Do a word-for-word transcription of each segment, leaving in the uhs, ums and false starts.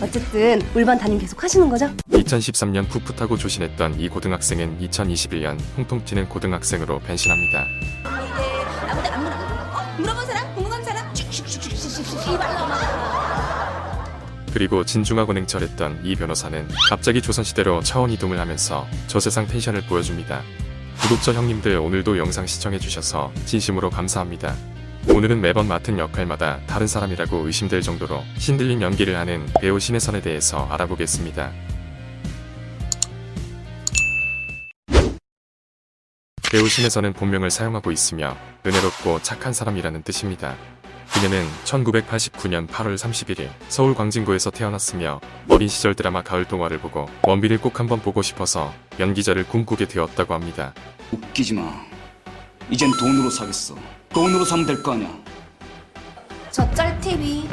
어쨌든 울반 담임 계속 하시는 거죠? 이천십삼 년 풋풋하고 조신했던 이 고등학생은 이천이십일 년 통통 튀는 고등학생으로 변신합니다. 이게 아무도 안 물어보고 어? 물어본 사람? 궁금한 사람? 슉슉슉슉슉슉 이발 넘어. 그리고 진중하고 냉철했던 이 변호사는 갑자기 조선시대로 차원 이동을 하면서 저세상 텐션을 보여줍니다. 구독자 형님들 오늘도 영상 시청해주셔서 진심으로 감사합니다. 오늘은 매번 맡은 역할마다 다른 사람이라고 의심될 정도로 신들린 연기를 하는 배우 신혜선에 대해서 알아보겠습니다. 배우 신혜선은 본명을 사용하고 있으며 은혜롭고 착한 사람이라는 뜻입니다. 그녀는 천구백팔십구 년 팔 월 삼십일 일 서울 광진구에서 태어났으며 어린 시절 드라마 가을 동화를 보고 원빈을 꼭 한번 보고 싶어서 연기자를 꿈꾸게 되었다고 합니다. 웃기지 마. 이젠 돈으로 사겠어. 돈으로 사면 될 거 아니야. 어쩔티비.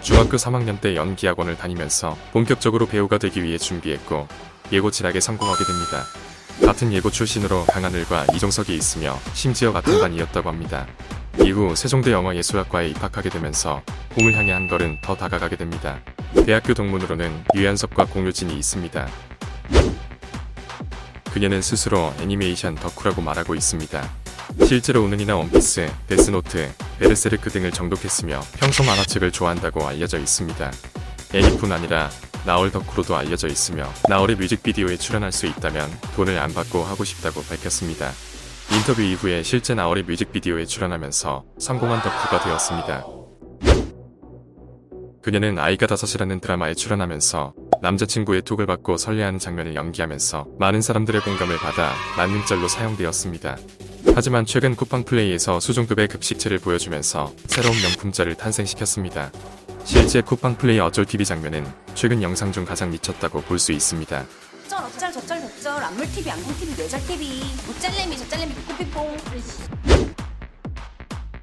중학교 삼 학년 때 연기학원을 다니면서 본격적으로 배우가 되기 위해 준비했고 예고 진학에 성공하게 됩니다. 같은 예고 출신으로 강하늘과 이종석이 있으며 심지어 같은 반이었다고 합니다. 이후 세종대 영화예술학과에 입학하게 되면서 꿈을 향해 한 걸음 더 다가가게 됩니다. 대학교 동문으로는 유연섭과 공효진이 있습니다. 그녀는 스스로 애니메이션 덕후라고 말하고 있습니다. 실제로 우는이나 원피스, 데스노트, 베르세르크 등을 정독했으며 평소 만화책을 좋아한다고 알려져 있습니다. 애니뿐 아니라 나얼 덕후로도 알려져 있으며 나얼의 뮤직비디오에 출연할 수 있다면 돈을 안 받고 하고 싶다고 밝혔습니다. 인터뷰 이후에 실제 나얼의 뮤직비디오에 출연하면서 성공한 덕후가 되었습니다. 그녀는 아이가 다섯이라는 드라마에 출연하면서 남자친구의 톡을 받고 설레하는 장면을 연기하면서 많은 사람들의 공감을 받아 만능짤로 사용되었습니다. 하지만 최근 쿠팡플레이에서 수준급의 급식체를 보여주면서 새로운 명품짤을 탄생시켰습니다. 실제 쿠팡플레이 어쩔티비 장면은 최근 영상 중 가장 미쳤다고 볼 수 있습니다. 어쩔 어쩔 저쩔 저쩔 안물티비 안공티비 뇌절티비 못잘래미 저잘래미 꼬피뽕.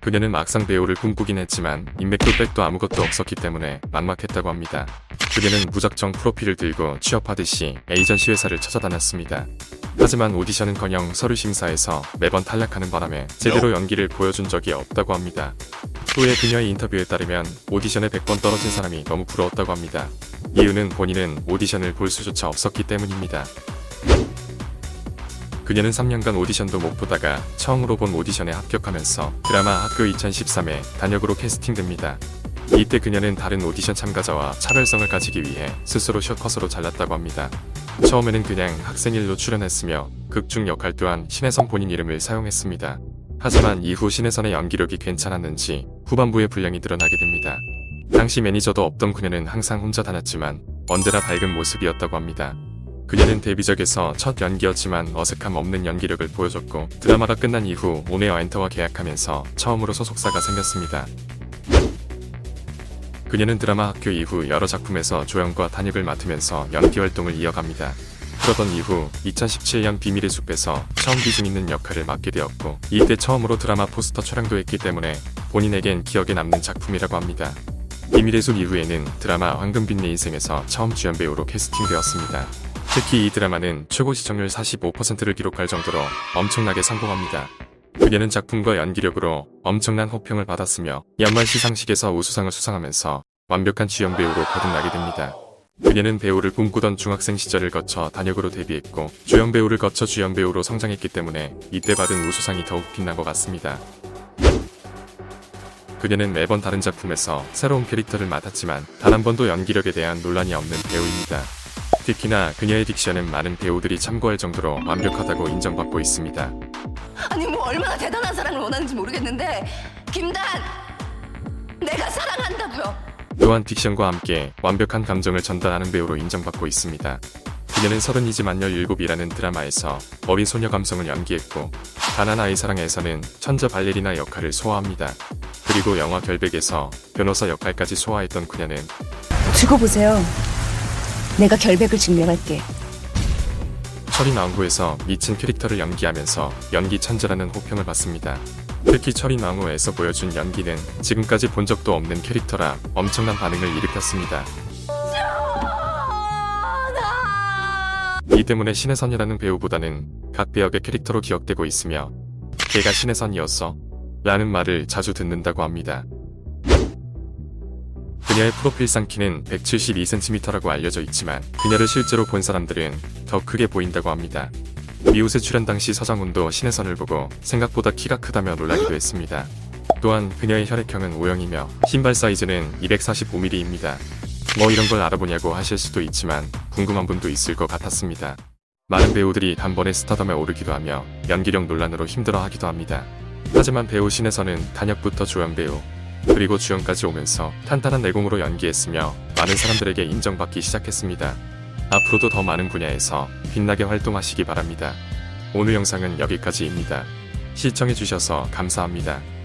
그녀는 막상 배우를 꿈꾸긴 했지만 인맥도 백도 아무것도 없었기 때문에 막막했다고 합니다. 그녀는 무작정 프로필을 들고 취업하듯이 에이전시 회사를 찾아다녔습니다. 하지만 오디션은커녕 서류 심사에서 매번 탈락하는 바람에 제대로 연기를 보여준 적이 없다고 합니다. 후에 그녀의 인터뷰에 따르면 오디션에 백 번 떨어진 사람이 너무 부러웠다고 합니다. 이유는 본인은 오디션을 볼 수조차 없었기 때문입니다. 그녀는 삼 년간 오디션도 못 보다가 처음으로 본 오디션에 합격하면서 드라마 학교 이천십삼에 단역으로 캐스팅됩니다. 이때 그녀는 다른 오디션 참가자와 차별성을 가지기 위해 스스로 숏컷으로 잘랐다고 합니다. 처음에는 그냥 학생일로 출연했으며 극중 역할 또한 신혜선 본인 이름을 사용했습니다. 하지만 이후 신혜선의 연기력이 괜찮았는지 후반부에 분량이 늘어나게 됩니다. 당시 매니저도 없던 그녀는 항상 혼자 다녔지만 언제나 밝은 모습이었다고 합니다. 그녀는 데뷔작에서 첫 연기였지만 어색함 없는 연기력을 보여줬고 드라마가 끝난 이후 온웨어 엔터와 계약하면서 처음으로 소속사가 생겼습니다. 그녀는 드라마 학교 이후 여러 작품에서 조연과 단역을 맡으면서 연기 활동을 이어갑니다. 그러던 이후 이천십칠 년 비밀의 숲에서 처음 비중 있는 역할을 맡게 되었고 이때 처음으로 드라마 포스터 촬영도 했기 때문에 본인에겐 기억에 남는 작품이라고 합니다. 비밀의 숲 이후에는 드라마 황금빛 내 인생에서 처음 주연배우로 캐스팅되었습니다. 특히 이 드라마는 최고 시청률 사십오 퍼센트를 기록할 정도로 엄청나게 성공합니다. 그녀는 작품과 연기력으로 엄청난 호평을 받았으며 연말 시상식에서 우수상을 수상하면서 완벽한 주연배우로 거듭나게 됩니다. 그녀는 배우를 꿈꾸던 중학생 시절을 거쳐 단역으로 데뷔했고 조연배우를 거쳐 주연배우로 성장했기 때문에 이때 받은 우수상이 더욱 빛난 것 같습니다. 그녀는 매번 다른 작품에서 새로운 캐릭터를 맡았지만 단 한 번도 연기력에 대한 논란이 없는 배우입니다. 특히나 그녀의 딕션은 많은 배우들이 참고할 정도로 완벽하다고 인정받고 있습니다. 아니 뭐 얼마나 대단한 사랑을 원하는지 모르겠는데 김단! 내가 사랑한다고요! 또한 딕션과 함께 완벽한 감정을 전달하는 배우로 인정받고 있습니다. 그녀는 서른이지만 열일곱이라는 드라마에서 어린 소녀 감성을 연기했고 가난 아이 사랑에서는 천재 발레리나 역할을 소화합니다. 그리고 영화 결백에서 변호사 역할까지 소화했던 그녀는 죽어보세요. 내가 결백을 증명할게. 철이 망고에서 미친 캐릭터를 연기하면서 연기 천재라는 호평을 받습니다. 특히 철이 망고에서 보여준 연기는 지금까지 본 적도 없는 캐릭터라 엄청난 반응을 일으켰습니다. 이 때문에 신혜선이라는 배우보다는 각 배역의 캐릭터로 기억되고 있으며 걔가 신혜선이었어? 라는 말을 자주 듣는다고 합니다. 그녀의 프로필상 키는 백칠십이 센티미터라고 알려져 있지만 그녀를 실제로 본 사람들은 더 크게 보인다고 합니다. 미우새 출연 당시 서장훈도 신혜선을 보고 생각보다 키가 크다며 놀라기도 했습니다. 또한 그녀의 혈액형은 O형이며 신발 사이즈는 이백사십오 밀리미터입니다. 뭐 이런 걸 알아보냐고 하실 수도 있지만 궁금한 분도 있을 것 같았습니다. 많은 배우들이 단번에 스타덤에 오르기도 하며 연기력 논란으로 힘들어하기도 합니다. 하지만 배우 신혜선은 단역부터 조연배우 그리고 주연까지 오면서 탄탄한 내공으로 연기했으며 많은 사람들에게 인정받기 시작했습니다. 앞으로도 더 많은 분야에서 빛나게 활동하시기 바랍니다. 오늘 영상은 여기까지입니다. 시청해주셔서 감사합니다.